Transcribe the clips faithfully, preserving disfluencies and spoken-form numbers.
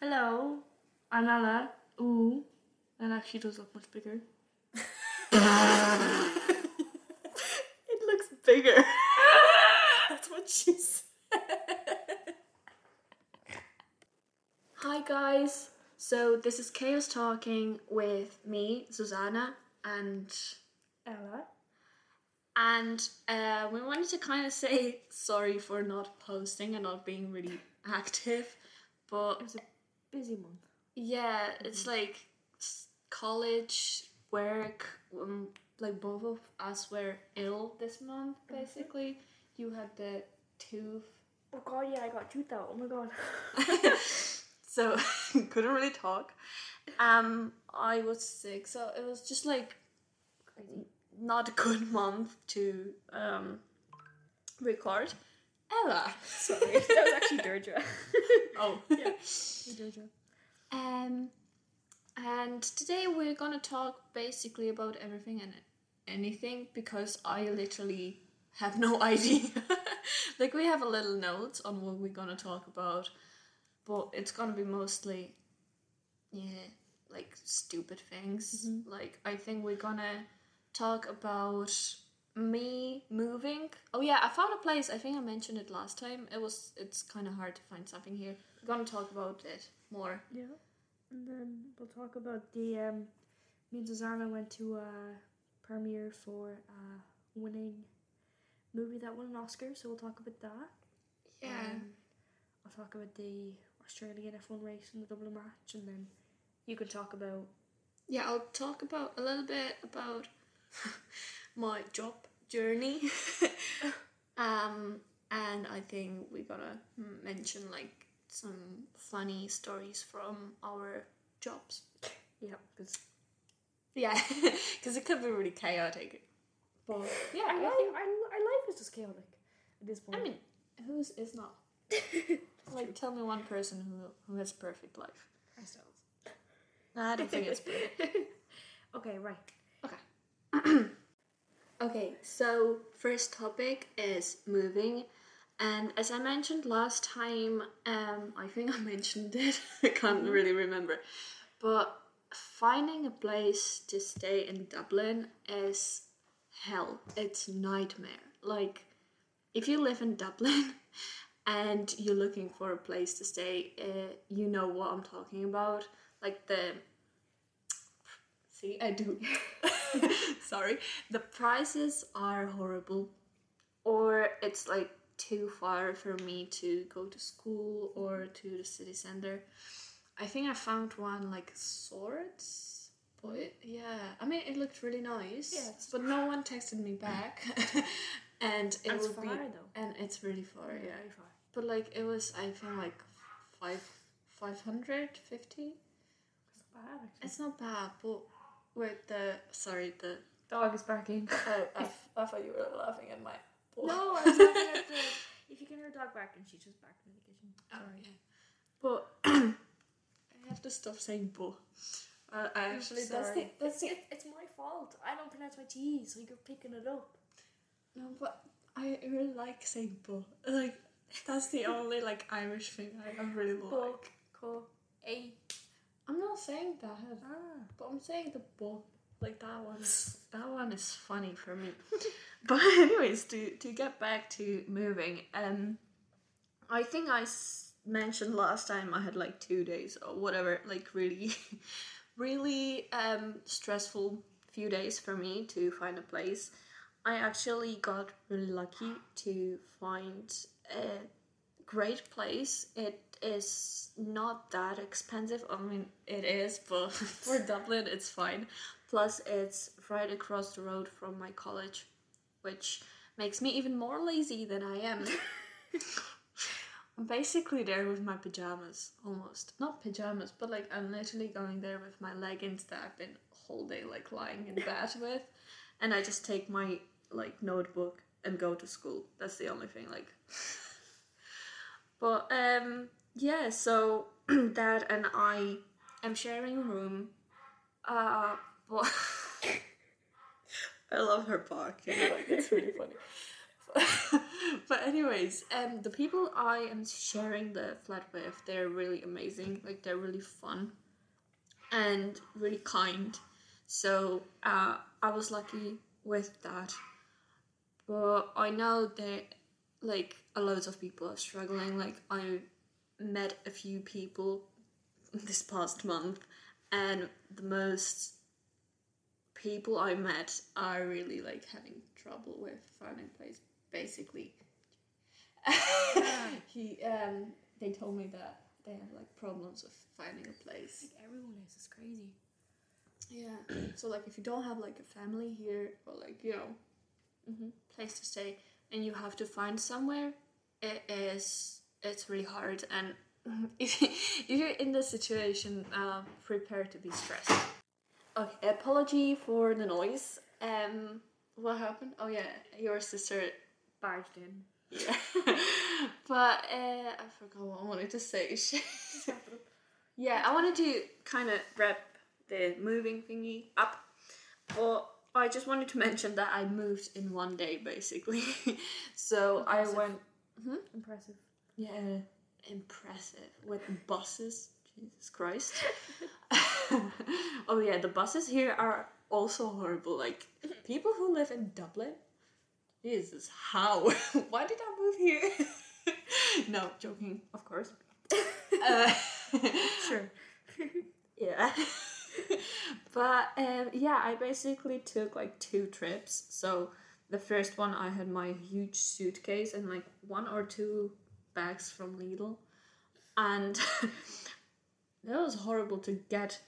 hello, I'm Ella. Ooh, that actually does look much bigger. It looks bigger. That's what she said. Hi guys. So this is Chaos Talking with me, Zuzana, and Ella. And uh, we wanted to kind of say sorry for not posting and not being really active, but it was a busy month. Yeah, mm-hmm. It's like college, work, um, like both of us were ill this month. Basically, mm-hmm. You had the tooth. Oh god, yeah, I got tooth out. Oh my god. So couldn't really talk. Um, I was sick, so it was just like crazy. Not a good month to um, record. Ella. Sorry, that was actually Georgia. Oh. Yeah, Georgia. Um, and today we're going to talk basically about everything and anything because I literally have no idea. Like, we have a little notes on what we're going to talk about, but it's going to be mostly, yeah, like stupid things. Mm-hmm. Like, I think we're going to talk about me moving. Oh yeah, I found a place. I think I mentioned it last time. It was it's kind of hard to find something here. We're gonna talk about it more. Yeah, and then we'll talk about the um. Me and Zuzana went to a premiere for a winning movie that won an Oscar, so we'll talk about that. Yeah, um, I'll talk about the Australian F one race and the Dublin match, and then you can talk about. Yeah, I'll talk about a little bit about. My job journey. um, and I think we gotta mention like some funny stories from our jobs. Yeah, because yeah, because it could be really chaotic. But yeah, I, I like think... I, I life is just chaotic at this point. I mean, whose is not? Like, true. Tell me one person who who has perfect life. Ourselves. I don't think it's perfect. Okay, right. Okay, so first topic is moving, and as I mentioned last time, um, I think I mentioned it, I can't really remember, but finding a place to stay in Dublin is hell. It's nightmare. Like, if you live in Dublin and you're looking for a place to stay, uh, you know what I'm talking about. Like the... See, I do. Sorry. The prices are horrible, or it's like too far for me to go to school or to the city center. I think I found one like sorts, but it, yeah, I mean it looked really nice. Yes, but no one texted me back, and it That's would far, be though. And it's really far. Yeah, yeah. Really far. But like it was, I think like five five hundred fifty. It's not bad. Actually. It's not bad, but. With the sorry, the dog is barking. Oh, I, f- I thought you were laughing at my. Ball. No, I was laughing at the. If you can hear a dog barking, she just barked in the kitchen. Sorry. Oh yeah, but I have to stop saying "bo." Uh, I actually sorry. that's the that's the, it's, it's my fault. I don't pronounce my T, so you're picking it up. No, but I really like saying "bo." Like that's the only like Irish thing I, I really like. Bo, co, a. I'm not saying that, ah. But I'm saying the book. Like that one, that one is funny for me. But anyways, to, to get back to moving, um, I think I s- mentioned last time I had like two days or whatever, like really, really um stressful few days for me to find a place. I actually got really lucky to find a great place. It is not that expensive. I mean, it is, but for Dublin, it's fine. Plus, it's right across the road from my college, which makes me even more lazy than I am. I'm basically there with my pajamas, almost. Not pajamas, but like I'm literally going there with my leggings that I've been whole day like lying in bed with, and I just take my like notebook and go to school. That's the only thing, like. But um. Yeah, so Dad and I am sharing a room. Uh, but I love her barking, like it's really funny. awful. But anyways, um, the people I am sharing the flat with, they're really amazing. Like, they're really fun and really kind. So uh, I was lucky with that. But I know that, like, a lot of people are struggling. Like, I met a few people this past month, and the most people I met are really, like, having trouble with finding a place, basically. he, um, they told me that they have, like, problems with finding a place. Like, everyone is. It's crazy. Yeah. So, like, if you don't have, like, a family here or, like, you know, mm-hmm. place to stay, and you have to find somewhere, it is, it's really hard. And if you're in this situation, uh, prepare to be stressed. Okay, apology for the noise. Um, what happened? Oh yeah, your sister barged in. Yeah. But uh, I forgot what I wanted to say. Yeah, I wanted to kind of wrap the moving thingy up. Or I just wanted to mention that I moved in one day, basically. So impressive. I went... Hmm? Impressive. Yeah. Impressive. With buses. Jesus Christ. Oh yeah, the buses here are also horrible. Like, people who live in Dublin, Jesus, how? Why did I move here? No, joking, of course. uh, sure. Yeah. But um, yeah, I basically took like two trips. So the first one, I had my huge suitcase and like one or two bags from Lidl, and that was horrible to get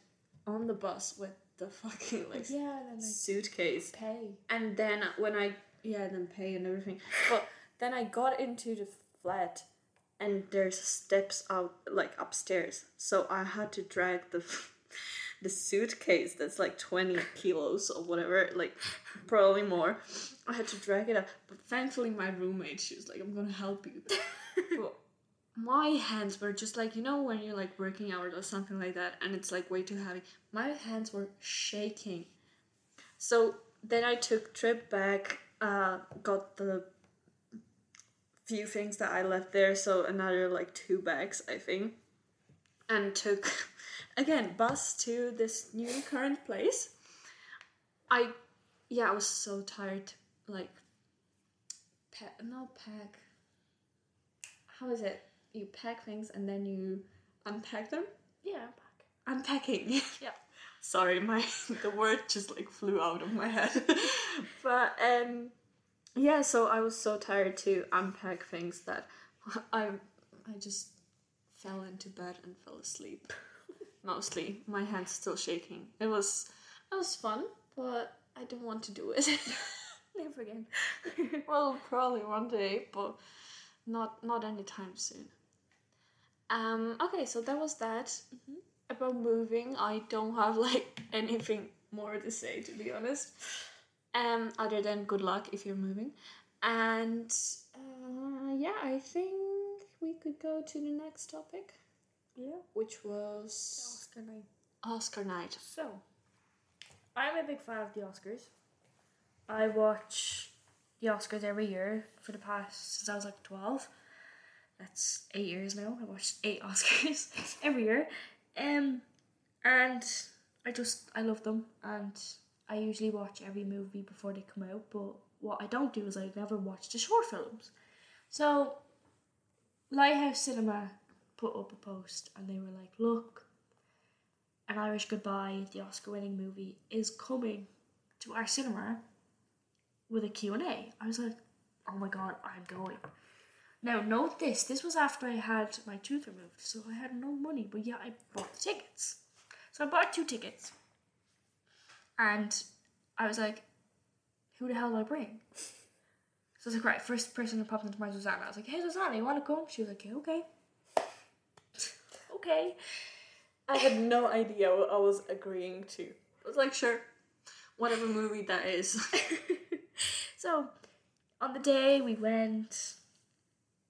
on the bus with the fucking like, yeah, then, like, suitcase. Pay. And then when I yeah, then pay and everything. But then I got into the flat, and there's steps out like upstairs, so I had to drag the the suitcase that's like twenty kilos or whatever, like probably more. I had to drag it up, but thankfully my roommate, she was like, "I'm gonna help you." But my hands were just like, you know when you're like working out or something like that and it's like way too heavy, my hands were shaking. So then I took trip back, uh, got the few things that I left there, so another like two bags I think, and took again bus to this new current place. I yeah I was so tired, like pack, no pack how is it? You pack things and then you unpack them? Yeah, unpack. Unpacking. Yeah. Sorry, my the word just like flew out of my head. But um, yeah, so I was so tired to unpack things that I I just fell into bed and fell asleep. Mostly, my hands still shaking. It was it was fun, but I don't want to do it. Never again. Well, probably one day, but not not anytime soon. Um, okay, so that was that. Mm-hmm. About moving, I don't have, like, anything more to say, to be honest. Um, other than good luck if you're moving. And, uh, yeah, I think we could go to the next topic. Yeah. Which was... The Oscar night. Oscar night. So, I'm a big fan of the Oscars. I watch the Oscars every year for the past... Since I was, like, twelve. That's eight years now. I watched eight Oscars every year. Um, and I just, I love them, and I usually watch every movie before they come out, but what I don't do is I never watch the short films. So, Lighthouse Cinema put up a post, and they were like, look, An Irish Goodbye, the Oscar-winning movie, is coming to our cinema with a Q and A. I was like, oh my god, I'm going. Now, note this, this was after I had my tooth removed, so I had no money, but yeah, I bought the tickets. So I bought two tickets. And I was like, who the hell do I bring? So I was like, right, first person that popped into my Zuzana. I was like, hey, Zuzana, you want to come? She was like, yeah, okay. Okay. I had no idea what I was agreeing to. I was like, sure, whatever movie that is. So, on the day, we went...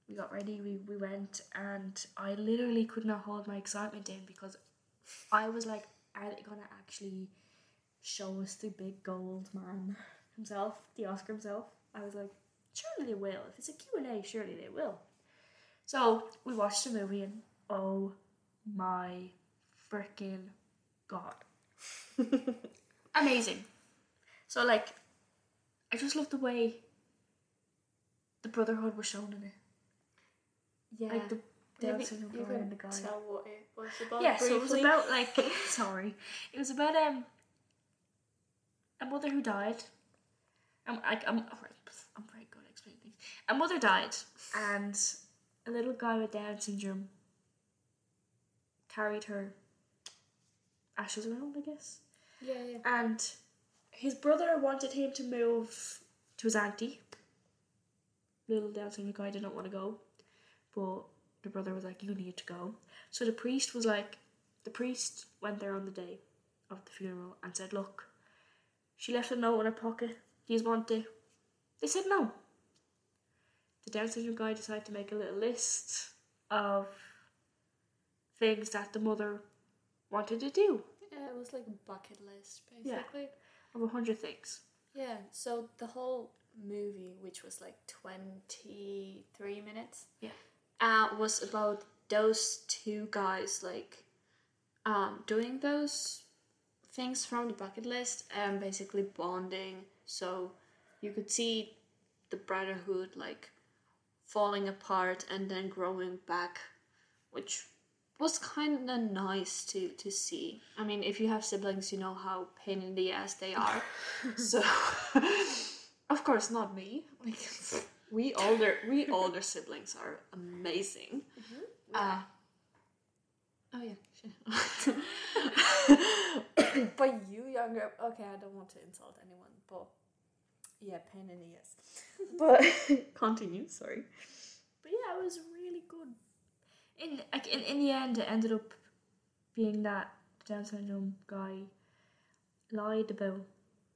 We got ready, we, we went, and I literally could not hold my excitement in because I was like, are they gonna actually show us the big gold man himself, the Oscar himself? I was like, surely they will. If it's a Q and A, surely they will. So we watched the movie and oh my freaking god. Amazing. So like, I just love the way the brotherhood was shown in it. Yeah. Like the Maybe, you can tell what it was about. Yeah, briefly. So it was about like sorry, it was about um a mother who died. Um, like I'm, I'm very good at explaining things. A mother died, and a little guy with Down syndrome carried her ashes around, I guess. Yeah, yeah. And his brother wanted him to move to his auntie. Little Down syndrome guy did not want to go, but the brother was like, you need to go. So the priest was like, the priest went there on the day of the funeral and said, look, she left a note in her pocket. Do you want to? They said no. The Down syndrome guy decided to make a little list of things that the mother wanted to do. Yeah, it was like a bucket list, basically. Yeah, of a hundred things. Yeah, so the whole movie, which was like twenty-three minutes. Yeah. Uh, was about those two guys like um, doing those things from the bucket list and basically bonding. So you could see the brotherhood like falling apart and then growing back, which was kind of nice to, to see. I mean, if you have siblings, you know how pain in the ass they are. So, of course, not me. Like... We older, we older siblings are amazing. Mm-hmm. Yeah. Uh, oh yeah, but you younger, okay. I don't want to insult anyone, but yeah, pain in the ass. But continue, sorry. But yeah, it was really good. In like in, in the end, it ended up being that Down syndrome guy lied about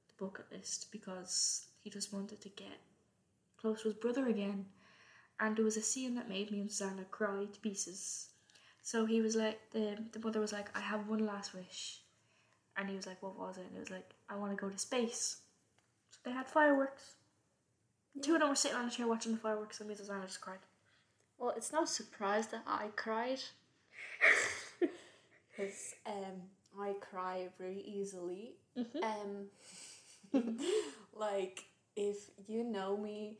the bucket list because he just wanted to get close to his brother again, and there was a scene that made me and Zuzana cry to pieces. So he was like, the the mother was like, I have one last wish, and he was like, what was it? And it was like, I want to go to space. So they had fireworks. Yeah. Two of them were sitting on a chair watching the fireworks, and me and Zuzana just cried. Well, it's no surprise that I cried, because um I cry very easily. Mm-hmm. Um, like. If you know me,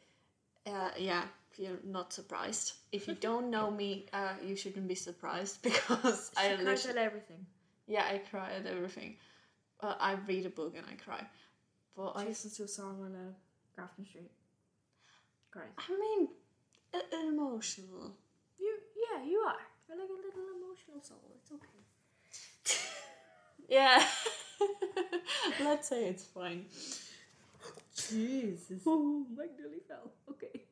uh, yeah, you're not surprised. If you don't know me, uh, you shouldn't be surprised because she I cry at everything. Yeah, I cry at everything. Uh, I read a book and I cry. But she I listens to a song on a Grafton Street. Cries. I mean, a- an emotional. You yeah, you are. You're like a little emotional soul. It's okay. Yeah. Let's say it's fine. Jesus. Oh, Mike nearly fell. Okay.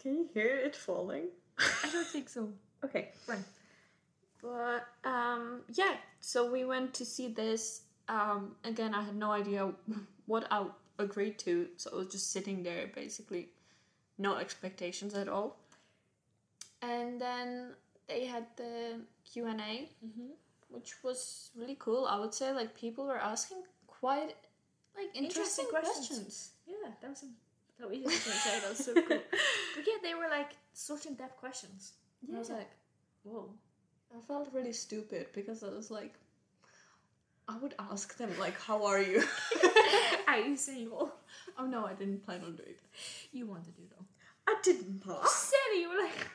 Can you hear it falling? I don't think so. Okay, fine. But, um, yeah. So we went to see this. Um, again, I had no idea what I agreed to. So I was just sitting there, basically. No expectations at all. And then they had the Q and A, mm-hmm. which was really cool. I would say, like, people were asking quite... Like, interesting, interesting questions. questions. Yeah, that was some... That was interesting to say. That was so cool. But yeah, they were, like, such in-depth questions. Yeah. And I was like, whoa. I felt really stupid because I was like... I would ask them, like, how are you? Are you single? Oh, no, I didn't plan on doing that. You wanted to, though. I didn't plan. I said it. You were like...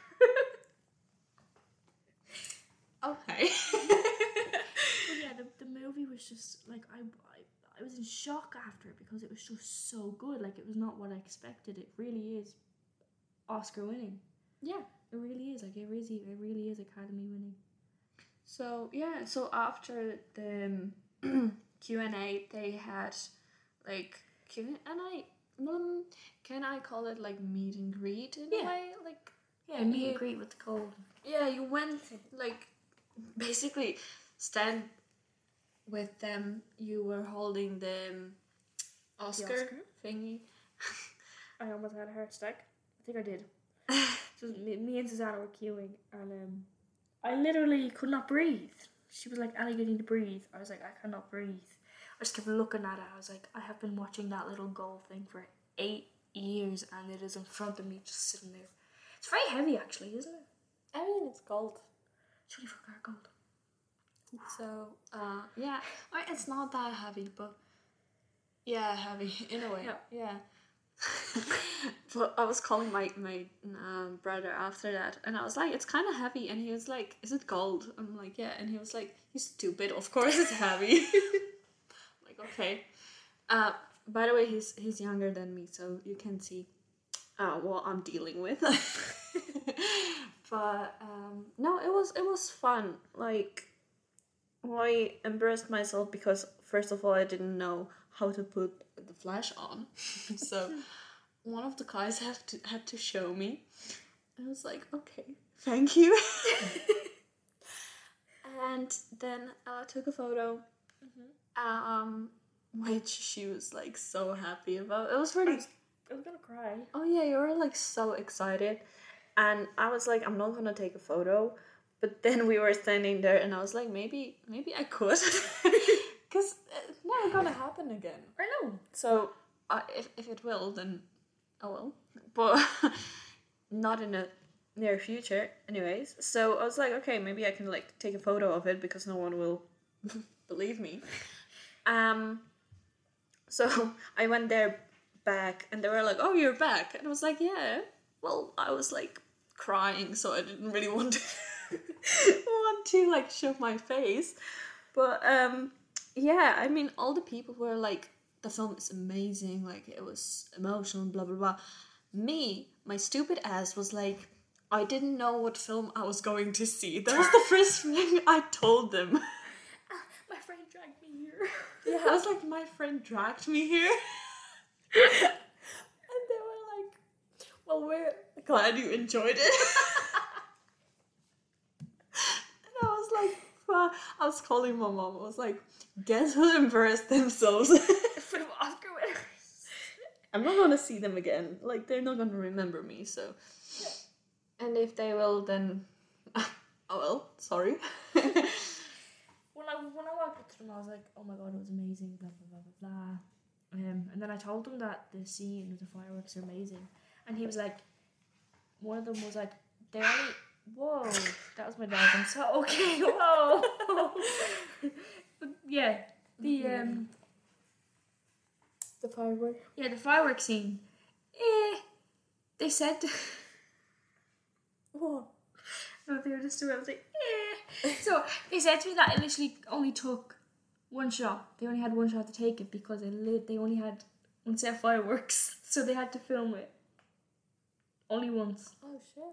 Okay. But yeah, the, the movie was just, like, I... I I was in shock after it because it was just so good. Like, it was not what I expected. It really is Oscar winning. Yeah, it really is. Like, it really, it really is Academy winning. So yeah. So after the Q and A, they had like Q and I. Um, can I call it like meet and greet in yeah. a way? Like yeah, meet you, and greet with the cold. Yeah, you went like basically stand. With them, you were holding the Oscar, the Oscar? thingy. I almost had a heart attack. I think I did. So me, me and Zuzana were queuing, and um, I literally could not breathe. She was like, "Ella, you need to breathe." I was like, "I cannot breathe." I just kept looking at it. I was like, "I have been watching that little goal thing for eight years, and it is in front of me just sitting there. It's very heavy, actually, isn't it? I mean, it's gold. It's really fucking gold. So, uh, yeah. I mean, it's not that heavy, but... Yeah, heavy, in a way. Yeah. yeah. But I was calling my, my um, brother after that, and I was like, it's kind of heavy, and he was like, is it gold? I'm like, yeah, and he was like, you stupid, of course it's heavy. Like, okay. Uh, by the way, he's he's younger than me, so you can see uh, what I'm dealing with. But um, no, it was it was fun. Like, I embarrassed myself because first of all, I didn't know how to put the flash on. So one of the guys have to had to show me. I was like, okay, thank you. And then I took a photo. Mm-hmm. Um. Which she was, like, so happy about. It was really... I was, I was gonna cry. Oh, yeah, you were, like, so excited. And I was like, I'm not gonna take a photo. But then we were standing there, and I was like, maybe maybe I could. Because it's never gonna happen again. I know. So, uh, if, if it will, then I will. But not in the near future, anyways. So I was like, okay, maybe I can, like, take a photo of it, because no one will believe me. Um... So I went there back, and they were like, oh, you're back. And I was like, yeah. Well, I was, like, crying, so I didn't really want to, want to like, show my face. But, um, yeah, I mean, all the people were like, the film is amazing, like, it was emotional, blah, blah, blah. Me, my stupid ass, was like, I didn't know what film I was going to see. That was the first thing I told them. Yeah, I was like, my friend dragged me here. And they were like, well, we're glad you enjoyed it. And I was like, uh, I was calling my mom. I was like, guess who embarrassed themselves? For the Oscar winners. I'm not going to see them again. Like, they're not going to remember me, so. Yeah. And if they will, then, oh well, sorry. When I, when I walked up to them, I was like, oh my god, it was amazing, blah, blah, blah, blah, blah. Um, and then I told him that the scene with the fireworks are amazing. And he was like, one of them was like, they're only, whoa, that was my dad. I'm so, okay, whoa. But yeah, the, um, the firework. Yeah, the firework scene. Eh, they said, whoa. No, they were just around, I was like, eh. So they said to me that it literally only took one shot. They only had one shot to take it because they lit, they only had one set of fireworks, so they had to film it only once. Oh shit!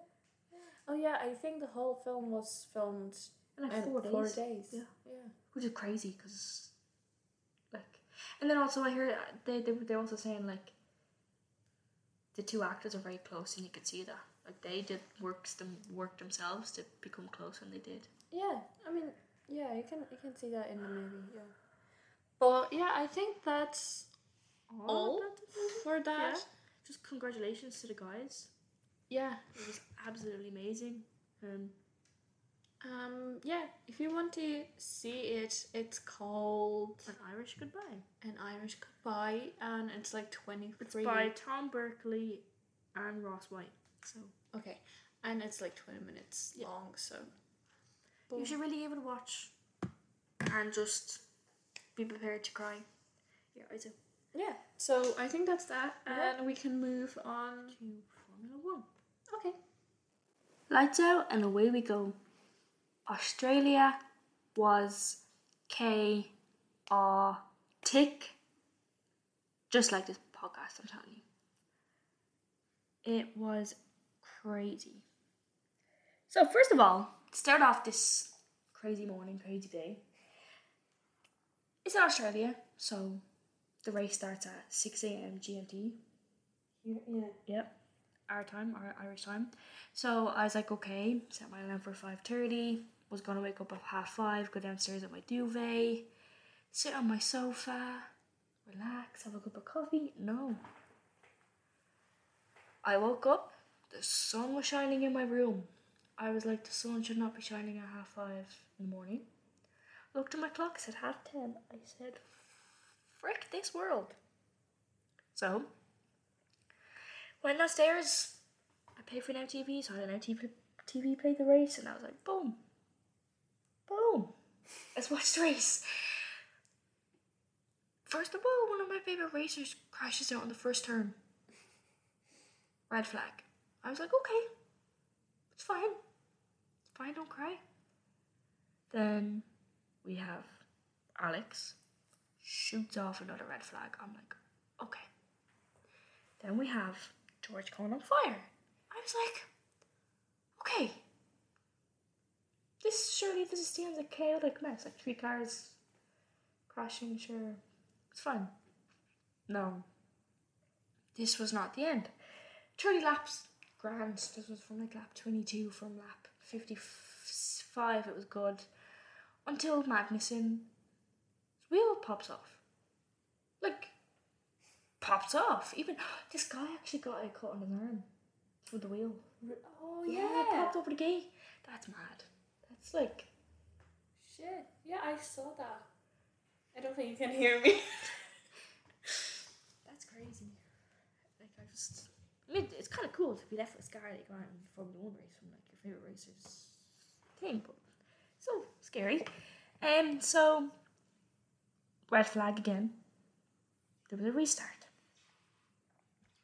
Yeah. Oh yeah, I think the whole film was filmed in like four, four days. days. Yeah, yeah, which is crazy because like, and then also I heard they they they also saying like the two actors are very close and you could see that like they did works them work themselves to become close when they did. Yeah, I mean, yeah, you can you can see that in the movie, yeah. But yeah, I think that's all, all for that. Yeah. Just congratulations to the guys. Yeah, it was absolutely amazing. Um, um, yeah, if you want to see it, it's called An Irish Goodbye. An Irish Goodbye, and it's like twenty-three. It's by Tom Berkeley and Ross White. So okay, and it's like twenty minutes yeah. long, so. But you should really give it a watch and just be prepared to cry your eyes out. Yeah, so I think that's that, and yeah. we can move on to Formula one. Okay. Lights out and away we go. Australia was chaotic, just like this podcast, I'm telling you. It was crazy. So first of all, start off this crazy morning, crazy day. It's in Australia, so the race starts at six a.m. G M T. Yeah. Yep. Our time, our Irish time. So I was like, okay, set my alarm for five thirty. Was going to wake up at half five, go downstairs at my duvet, sit on my sofa, relax, have a cup of coffee. No. I woke up, the sun was shining in my room. I was like, the sun should not be shining at half five in the morning. Looked at my clock, said half ten. I said, frick this world. So, went downstairs, I paid for an M T V, so I had an M T V played the race, and I was like, boom, boom, let's watch the race. First of all, one of my favourite racers crashes out on the first turn. Red flag. I was like, okay, it's fine, it's fine, don't cry. Then we have Alex shoots off another red flag. I'm like, okay. Then we have George going on fire. I was like, okay, this surely this seems a chaotic mess, like three cars crashing. Sure, it's fun. No, this was not the end. thirty laps, grand. This was from like lap twenty-two, from lap fifty-five. It was good until Magnuson's wheel pops off. Like, pops off. Even this guy actually got a cut on his arm with the wheel. Oh yeah, yeah, it popped over the gate. That's mad. That's like, shit. Yeah, I saw that. I don't think you can hear me. That's crazy. Like, I just. I mean, it's kind of cool to be left with a scar that you got in Formula one race from like your favourite racer's thing, but so scary. Um, so, red flag again. There was a restart.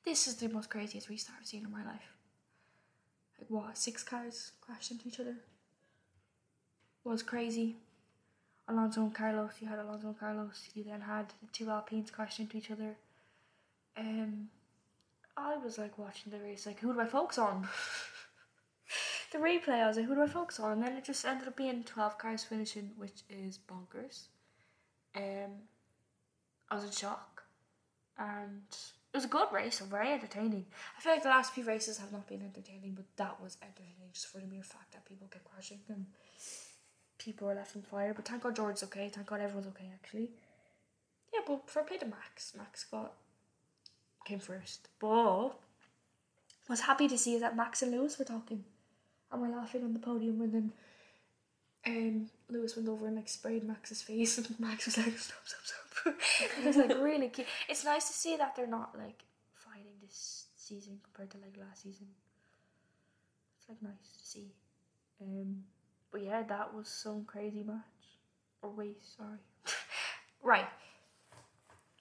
This is the most craziest restart I've seen in my life. Like, what, six cars crashed into each other? It was crazy. Alonso and Carlos, you had Alonso and Carlos, you then had the two Alpines crashed into each other. Um... I was like watching the race, like, who do I focus on? The replay, I was like, who do I focus on? And then it just ended up being twelve cars finishing, which is bonkers. Um, I was in shock, and it was a good race, very entertaining. I feel like the last few races have not been entertaining, but that was entertaining just for the mere fact that people kept crashing and people were left on fire. But thank God George's okay, thank God everyone's okay actually. Yeah, but fair play to Max. Max got. Came first, but was happy to see that Max and Lewis were talking and were laughing on the podium, and then um, Lewis went over and like sprayed Max's face, and Max was like, stop, stop, stop. It was like really cute. It's nice to see that they're not like fighting this season compared to like last season. It's like nice to see. Um, but yeah, that was some crazy match. Or race, sorry. Right.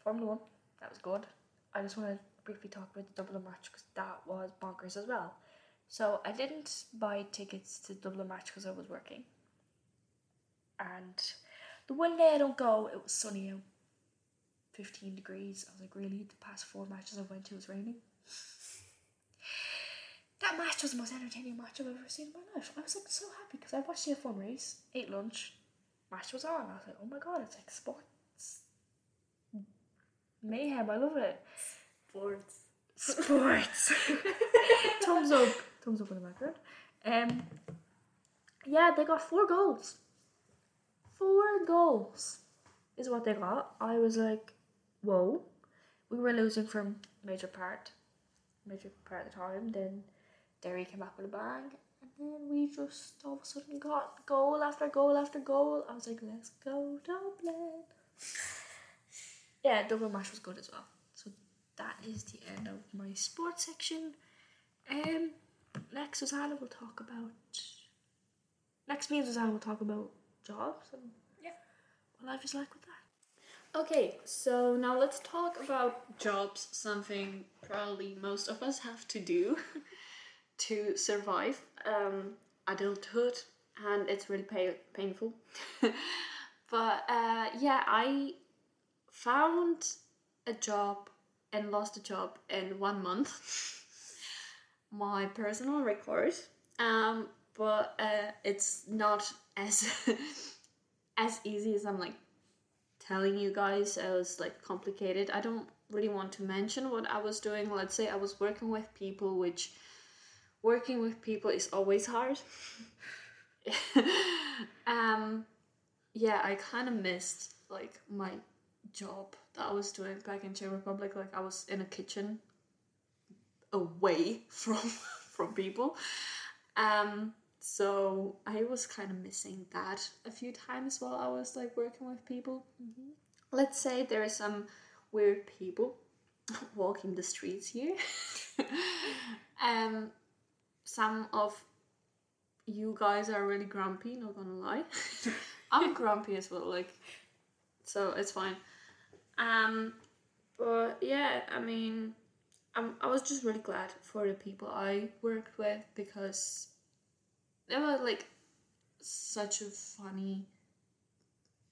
Formula one, that was good. I just want to briefly talk about the Dublin match because that was bonkers as well. So I didn't buy tickets to the Dublin match because I was working. And the one day I don't go, it was sunny out, fifteen degrees. I was like, really? The past four matches I went to, it was raining. That match was the most entertaining match I've ever seen in my life. I was like so happy because I watched the F one race, ate lunch, match was on. I was like, oh my god, it's like sports. Mayhem, I love it. Sports. Sports. Thumbs up. Thumbs up in the background. Um, yeah, they got four goals. Four goals is what they got. I was like, whoa. We were losing from major part. Major part of the time. Then Derry came back with a bang. And then we just all of a sudden got goal after goal after goal. I was like, let's go Dublin. Yeah, Dublin match was good as well. So that is the end of my sports section. Um, next, Zuzana will talk about... Next, me and Zuzana will talk about jobs and yeah, what life is like with that. Okay, so now let's talk about jobs, something probably most of us have to do to survive um, adulthood, and it's really pay- painful. But uh, yeah, I... found a job and lost a job in one month. My personal record. Um, but uh, it's not as as easy as I'm like telling you guys. It was like complicated. I don't really want to mention what I was doing. Let's say I was working with people, which working with people is always hard. um, yeah, I kind of missed like my job that I was doing back in Czech Republic. Like, I was in a kitchen away from from people, um so I was kind of missing that a few times while I was like working with people. Mm-hmm. Let's say there are some weird people walking the streets here. Um, some of you guys are really grumpy, not gonna lie. I'm grumpy as well, like, so it's fine. Um, but yeah, I mean, I'm, I was just really glad for the people I worked with, because they were like such a funny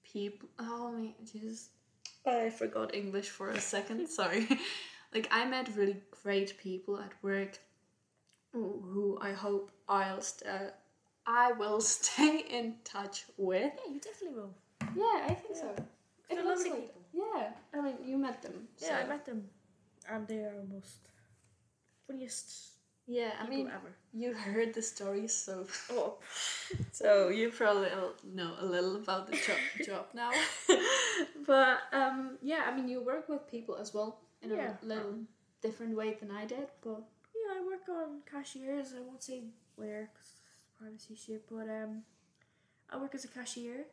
people. Oh my Jesus, I forgot English for a second. Sorry. Like, I met really great people at work, who I hope I'll st- I will stay in touch with. Yeah, you definitely will. Yeah, I think yeah. so. They're lovely like, people. Yeah, I mean, you met them. So. Yeah, I met them, and they are the most funniest. Yeah, I mean, ever. You heard the story, so oh. so you probably know a little about the job, job now. But um, yeah, I mean, you work with people as well in yeah. a little um, different way than I did, but. I work on cashiers. I won't say where because it's privacy shit, but um, I work as a cashier,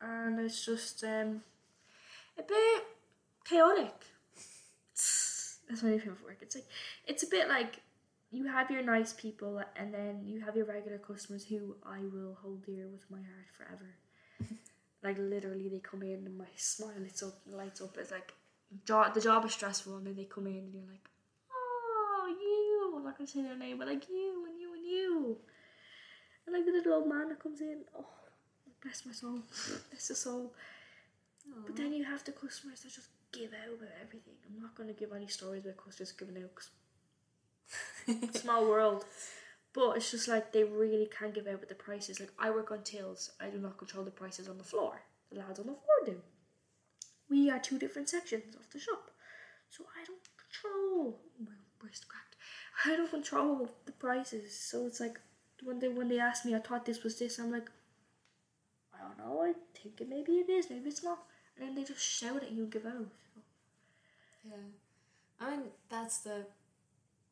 and it's just um, a bit chaotic. That's my new favorite work. It's like it's a bit like you have your nice people, and then you have your regular customers who I will hold dear with my heart forever. Like literally, they come in and my smile lights up, lights up. It's like jo- the job is stressful, and then they come in and you're like. I'm not going to say their name, but like you and you and you. And like the little old man that comes in, oh, bless my soul, bless the soul. Aww. But then you have the customers that just give out about everything. I'm not going to give any stories about customers giving out because small world. But it's just like they really can give out with the prices. Like I work on tills, I do not control the prices on the floor. The lads on the floor do. We are two different sections of the shop. So I don't control. My breast cracked. I don't control the prices, so it's like when they when they asked me, I thought this was this. I'm like, I don't know. I think it maybe it is, maybe it's not. And then they just shout at you and give out. So. Yeah, I mean that's the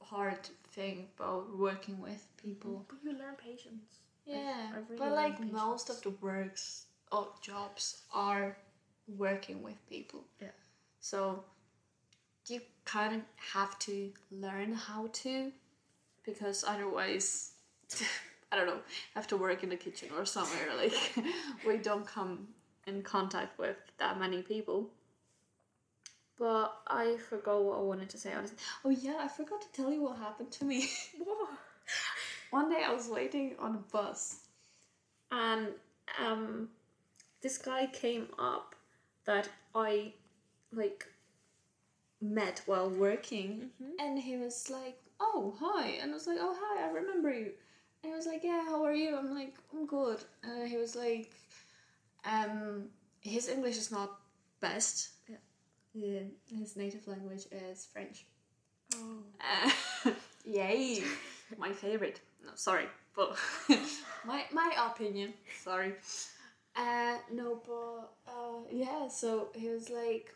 hard thing about working with people. But you learn patience. Yeah, I, I really but like patience. Most of the works or jobs are working with people. Yeah. So. You kind of have to learn how to, because otherwise, I don't know, have to work in the kitchen or somewhere, like, we don't come in contact with that many people. But I forgot what I wanted to say, honestly. Oh yeah, I forgot to tell you what happened to me. What? One day I was waiting on a bus, and um, this guy came up that I, like, met while working, mm-hmm. and he was like, oh, hi, and I was like, oh, hi, I remember you, and he was like, yeah, how are you? I'm like, I'm good, and he was like, um, his English is not best, yeah, yeah. His native language is French, oh, uh, yay, my favorite, no, sorry, but, my, my opinion, sorry, uh, no, but, uh, yeah, so he was like,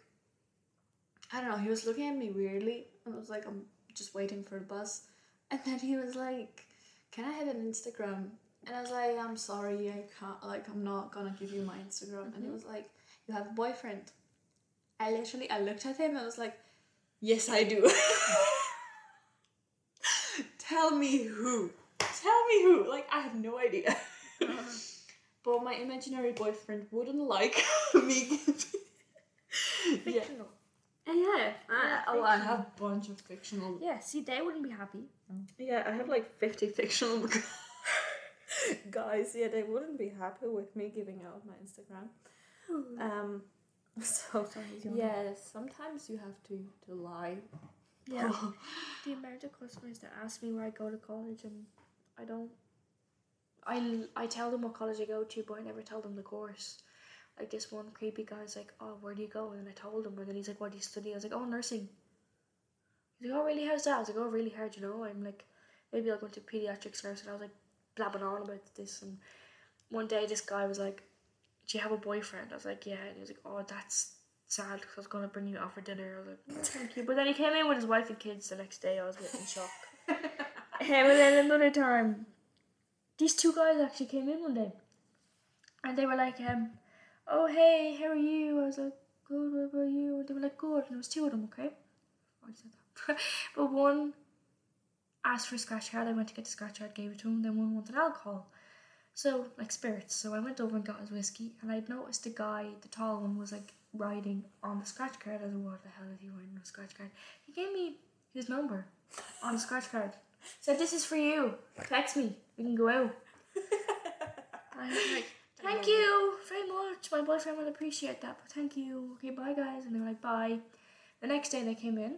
I don't know, he was looking at me weirdly, and I was like, I'm just waiting for a bus, and then he was like, can I have an Instagram? And I was like, I'm sorry, I can't, like, I'm not gonna give you my Instagram, mm-hmm. and he was like, you have a boyfriend? I literally, I looked at him, and I was like, yes, I do. Tell me who. Tell me who. Like, I have no idea. Uh-huh. But my imaginary boyfriend wouldn't like me giving... yeah. Uh, yeah, I, oh, I have a bunch of fictional... Yeah, see, they wouldn't be happy. Oh. Yeah, I have like fifty fictional guys. Yeah, they wouldn't be happy with me giving out my Instagram. Um, so, yeah, sometimes you have to, to lie. Yeah, the amount of customers that ask me where I go to college, and I don't... I, I tell them what college I go to, but I never tell them the course. Like this one creepy guy's like, oh, where do you go? And I told him, and then he's like, what do you study? I was like, oh, nursing. He's like, oh, really? How's that? I was like, oh, really hard, you know? I'm like, maybe I'll go to pediatrics nursing. I was like, blabbing on about this. And one day this guy was like, do you have a boyfriend? I was like, yeah. And he was like, oh, that's sad because I was going to bring you out for dinner. I was like, oh, thank you. But then he came in with his wife and kids the next day. I was a bit in shock. And then another time, these two guys actually came in one day. And they were like, um... oh, hey, how are you? I was like, good, where were you? And they were like, good. And there was two of them, okay? I already said that. But one asked for a scratch card. I went to get the scratch card, gave it to him. Then one wanted alcohol. So, like spirits. So I went over and got his whiskey. And I'd noticed the guy, the tall one, was like riding on the scratch card. I was like, what the hell is he riding on a scratch card? He gave me his number on the scratch card. Said, this is for you. Text me. We can go out. I was like, thank you very much. My boyfriend will appreciate that. But thank you. Okay, bye guys. And they were like, bye. The next day they came in.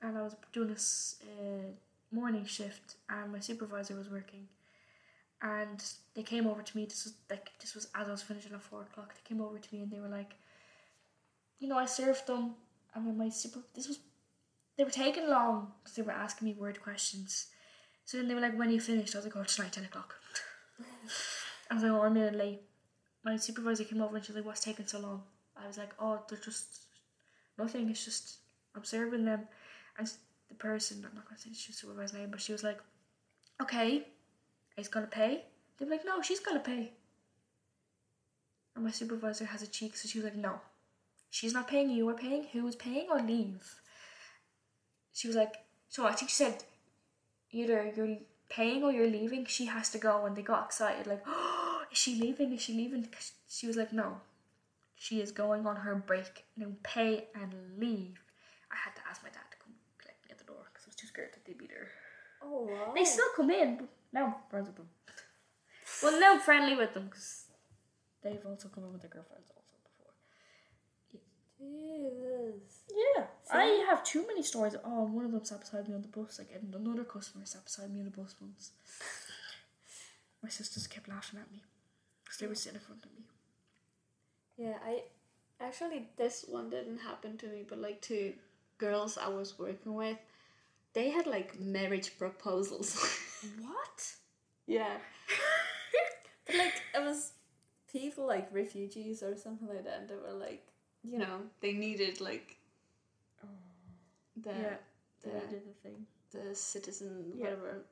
And I was doing this uh, morning shift. And my supervisor was working. And they came over to me. This was like this was as I was finishing at four o'clock. They came over to me and they were like, you know, I served them. And then my super, this was, they were taking long because they were asking me word questions. So then they were like, when are you finished? I was like, oh, tonight, ten o'clock. I was like, oh, I'm in late. My supervisor came over and she was like, what's taking so long? I was like, oh, they're just nothing. It's just I'm serving them. And the person, I'm not gonna say she supervisor's name, but she was like, okay. He's gonna pay? They were like, no, she's gonna pay. And my supervisor has a cheek, so she was like, no. She's not paying you, we're paying who's paying or leave. She was like, so I think she said, either you're paying or you're leaving, she has to go. And they got excited, like, oh, is she leaving? Is she leaving? She was like, no. She is going on her break. Then pay and leave. I had to ask my dad to come collect me at the door because I was too scared that they'd be there. Oh, wow. They still come in, but now I'm friends with them. Well, now I'm friendly with them because they've also come in with their girlfriends also before. Jesus. Yeah. So, I have too many stories. Oh, one of them sat beside me on the bus. Like, and another customer sat beside me on the bus once. My sisters kept laughing at me because they were sitting in front of me. Yeah, I... Actually, this one didn't happen to me, but, like, two girls I was working with, they had, like, marriage proposals. What? Yeah. But, like, it was people, like, refugees or something like that, and they were, like, you know, they needed, like, the... Yeah, the, they needed the thing. The citizen, whatever.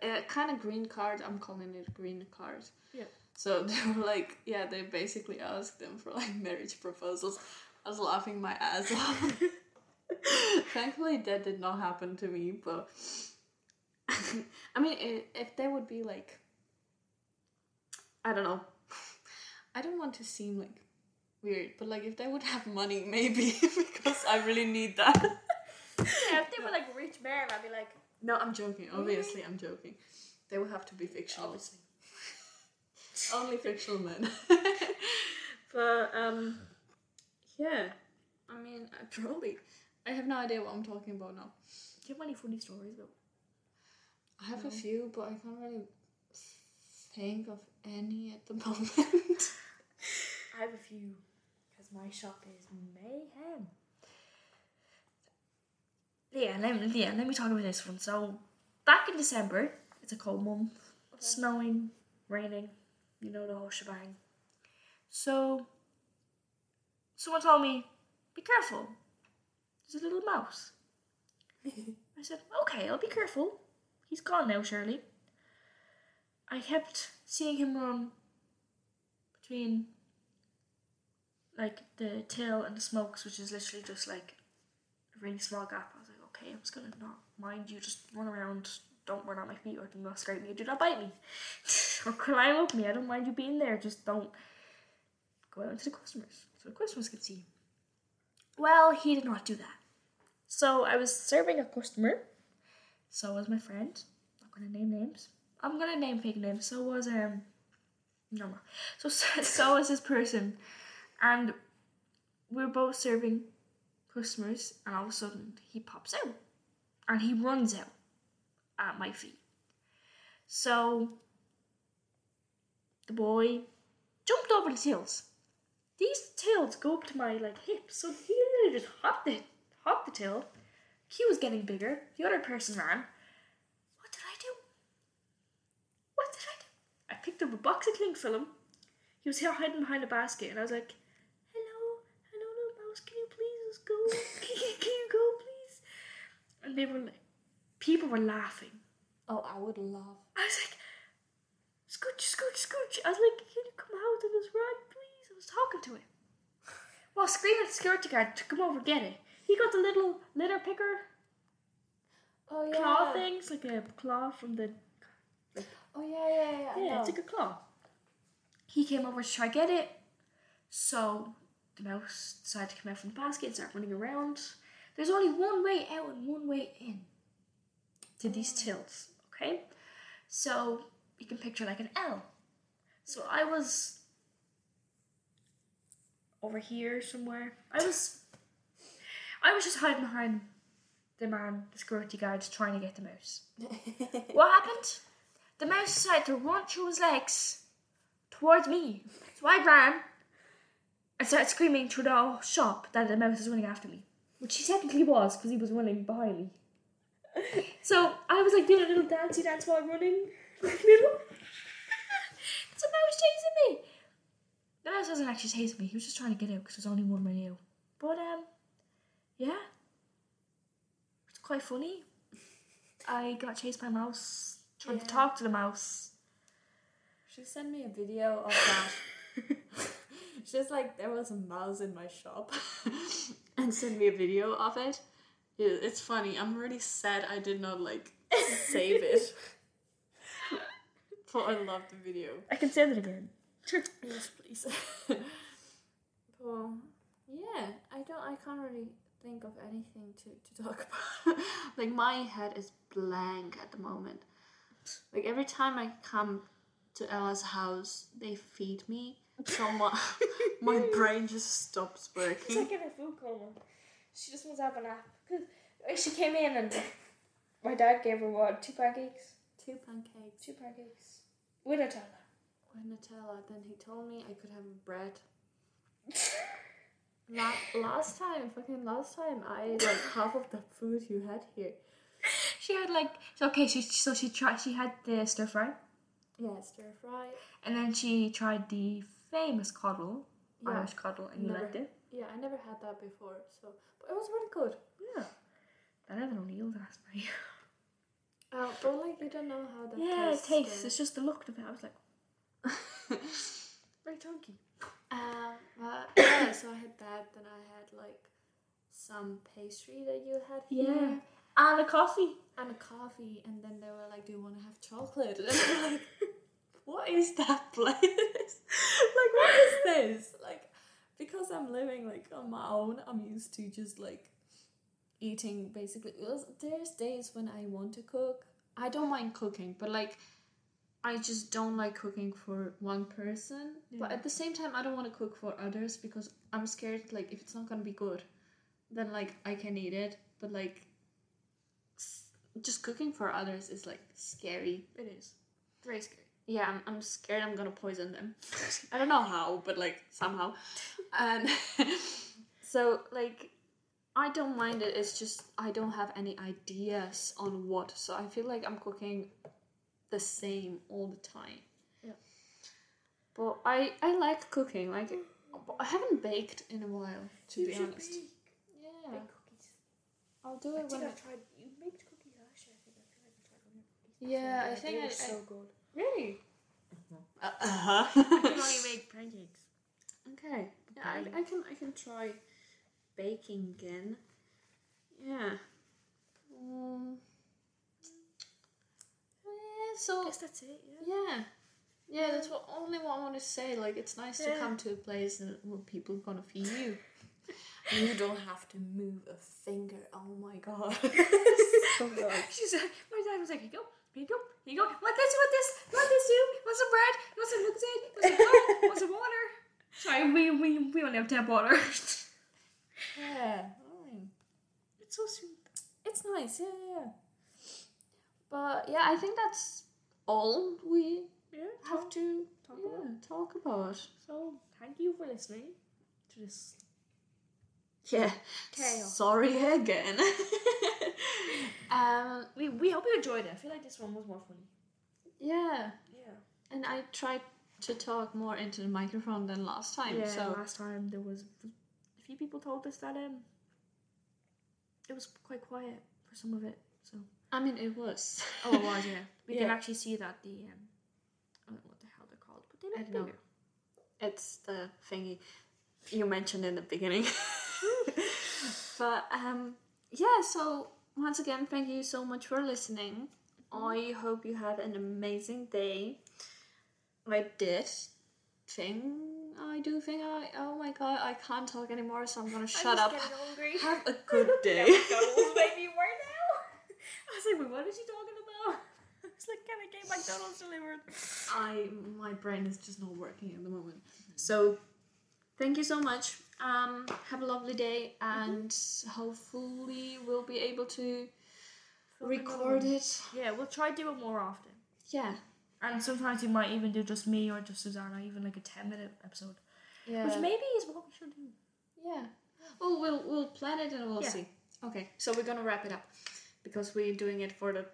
Yeah. Uh, kind of green card, I'm calling it green card. Yeah. So they were, like, yeah, they basically asked them for, like, marriage proposals. I was laughing my ass off. Thankfully, that did not happen to me, but... I mean, if they would be, like... I don't know. I don't want to seem, like, weird, but, like, if they would have money, maybe, because I really need that. Yeah, if they were, like, rich men, I'd be like... No, I'm joking. Obviously, I'm joking. They would have to be fictional. Obviously. Only fictional men. But, um... yeah. I mean, I probably... I have no idea what I'm talking about now. Do you have any funny stories though? I have no. a few, but I can't really think of any at the moment. I have a few because my shop is mayhem. Yeah, let me, yeah, let me talk about this one. So, back in December, it's a cold month, okay. Snowing, raining, you know, the whole shebang. So, someone told me, be careful. There's a little mouse. I said, okay, I'll be careful. He's gone now, surely. I kept seeing him run between, like, the till and the smokes, which is literally just, like, a really small gap. I was like, okay, I'm just going to not mind you. Just run around. Don't run at my feet or do not scrape me. Do not bite me. Or climb up me. I don't mind you being there. Just don't go out into the customers so the customers can see you. Well, he did not do that. So I was serving a customer. So was my friend. I'm not going to name names. I'm going to name fake names. So was, um, Norma. So, so, so was this person. And we were both serving customers. And all of a sudden, he pops out. And he runs out at my feet. So the boy jumped over the tills. These tills go up to my, like, hips. So he literally just hopped the, hopped the till. He was getting bigger. The other person ran. What did I do? What did I do? I picked up a box of cling film. He was here hiding behind a basket. And I was like, hello, hello, little mouse. Can you please just go? Can you, can you go, please? And they were like, people were laughing. Oh, I would laugh. I was like, scooch, scooch, scooch. I was like, can you come out of this rug? Talking to him. while screaming at the security guard to come over and get it. He got the little litter picker oh, yeah. claw things, like a claw from the... Like, oh, yeah, yeah, yeah. Yeah, it's like a claw. He came over to try to get it, so the mouse decided to come out from the basket and start running around. There's only one way out and one way in to these tills, okay? So you can picture like an L. So I was over here somewhere. I was I was just hiding behind the man, the security guards, trying to get the mouse. What happened? The mouse decided to run through his legs towards me. So I ran and started screaming through the whole shop that the mouse was running after me. Which he technically was, because he was running behind me. So I was like doing a little dancey dance while running. There's a mouse chasing me. The mouse wasn't actually chasing me. He was just trying to get out because there's only one way out. But um, yeah, it's quite funny. I got chased by a mouse. Trying yeah. to talk to the mouse. She sent me a video of that. It's just like there was a mouse in my shop, and sent me a video of it. It's funny. I'm really sad I did not like save it. But I loved the video. I can send it again. Yes, please. Well, yeah, I don't. I can't really think of anything to, to talk about. Like my head is blank at the moment. Like every time I come to Ella's house, they feed me. So my, my brain just stops working. It's like in her food coma. She just wants to have a nap. Cause she came in and my dad gave her what? Two pancakes? Two pancakes. Two pancakes. With Nutella. With Nutella. Then he told me I could have bread. La- last time, fucking last time, I ate like half of the food you had here. She had like, okay, she, so she tried, she had the stir fry. Yeah, stir fry. And then she tried the famous coddle, yeah. Irish coddle, and never, you liked it? Yeah, I never had that before, so but it was really good. Yeah. That had an O'Neill last night. Oh, uh, but like, you don't know how that yeah, tastes. Yeah, it tastes. Is. It's just the look of it. I was like, very chunky. Um, well, yeah, so I had that, then I had like some pastry that you had here. Yeah. And a coffee. And a coffee. And then they were like, do you want to have chocolate? And I was like, what is that place? Like, what is this? Like, because I'm living like on my own, I'm used to just like eating basically. There's days when I want to cook. I don't mind cooking, but like, I just don't like cooking for one person. Yeah. But at the same time, I don't want to cook for others because I'm scared, like, if it's not going to be good, then like, I can eat it. But like, just cooking for others is like scary. It is very scary. Yeah, I'm, I'm scared I'm gonna poison them. I don't know how, but like somehow. And so like, I don't mind it. It's just I don't have any ideas on what. So I feel like I'm cooking the same all the time. Yeah. But I I like cooking. Like I haven't baked in a while, to you be honest. Bake. Yeah. Bake cookies. I'll do it I when I tried. You baked cookies. Yeah, I think I... It's so good. Really? Uh-huh. uh-huh. I can only make pancakes. Okay. Yeah, I, I can I can try baking again. Yeah. Um, yeah so... I guess that's it, yeah. Yeah. Yeah, that's what, only what I want to say. Like, it's nice yeah. to come to a place and, where people are going to feed you. And you don't have to move a finger. Oh, my God. So good. She's like, my dad was like, here you go. Here you go, here you go. Want this, want this, want this soup, want some bread, want some Lucozade, want some milk, want some water. Sorry, we, we, we don't have tap water. Yeah, oh. It's so sweet. It's nice, yeah, yeah. But, yeah, I think that's all we yeah, have talk, to talk, yeah, about. talk about. So, thank you for listening to this. Yeah, chaos. Sorry again. um, we we hope you enjoyed it. I feel like this one was more funny. Yeah. Yeah. And I tried to talk more into the microphone than last time. Yeah, so. Last time there was a few people told us that um, it was quite quiet for some of it. So I mean, it was. Oh, it was, yeah. We yeah. can actually see that the um, I don't know what the hell they're called, but they look bigger. It's the thingy. you mentioned in the beginning. But um, yeah, so once again, thank you so much for listening. I hope you had an amazing day. I did think, I do think I, oh my god, I can't talk anymore, so I'm gonna shut I'm just up. Hungry. Have a good day. McDonald's made me more now. I was like, wait, what is she talking about? I was like, can I get McDonald's delivered? I, my brain is just not working at the moment. So, thank you so much. Um, have a lovely day, and mm-hmm. hopefully we'll be able to record it. Yeah, we'll try to do it more often. Yeah. And sometimes you might even do just me or just Zuzana, even like a ten minute episode. Yeah. Which maybe is what we should do. Yeah. Oh, we'll we'll plan it and we'll yeah. see. Okay, so we're gonna wrap it up because we're doing it for the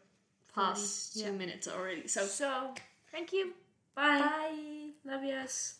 past two yeah. minutes already. So So thank you. Bye. Bye. Love yous.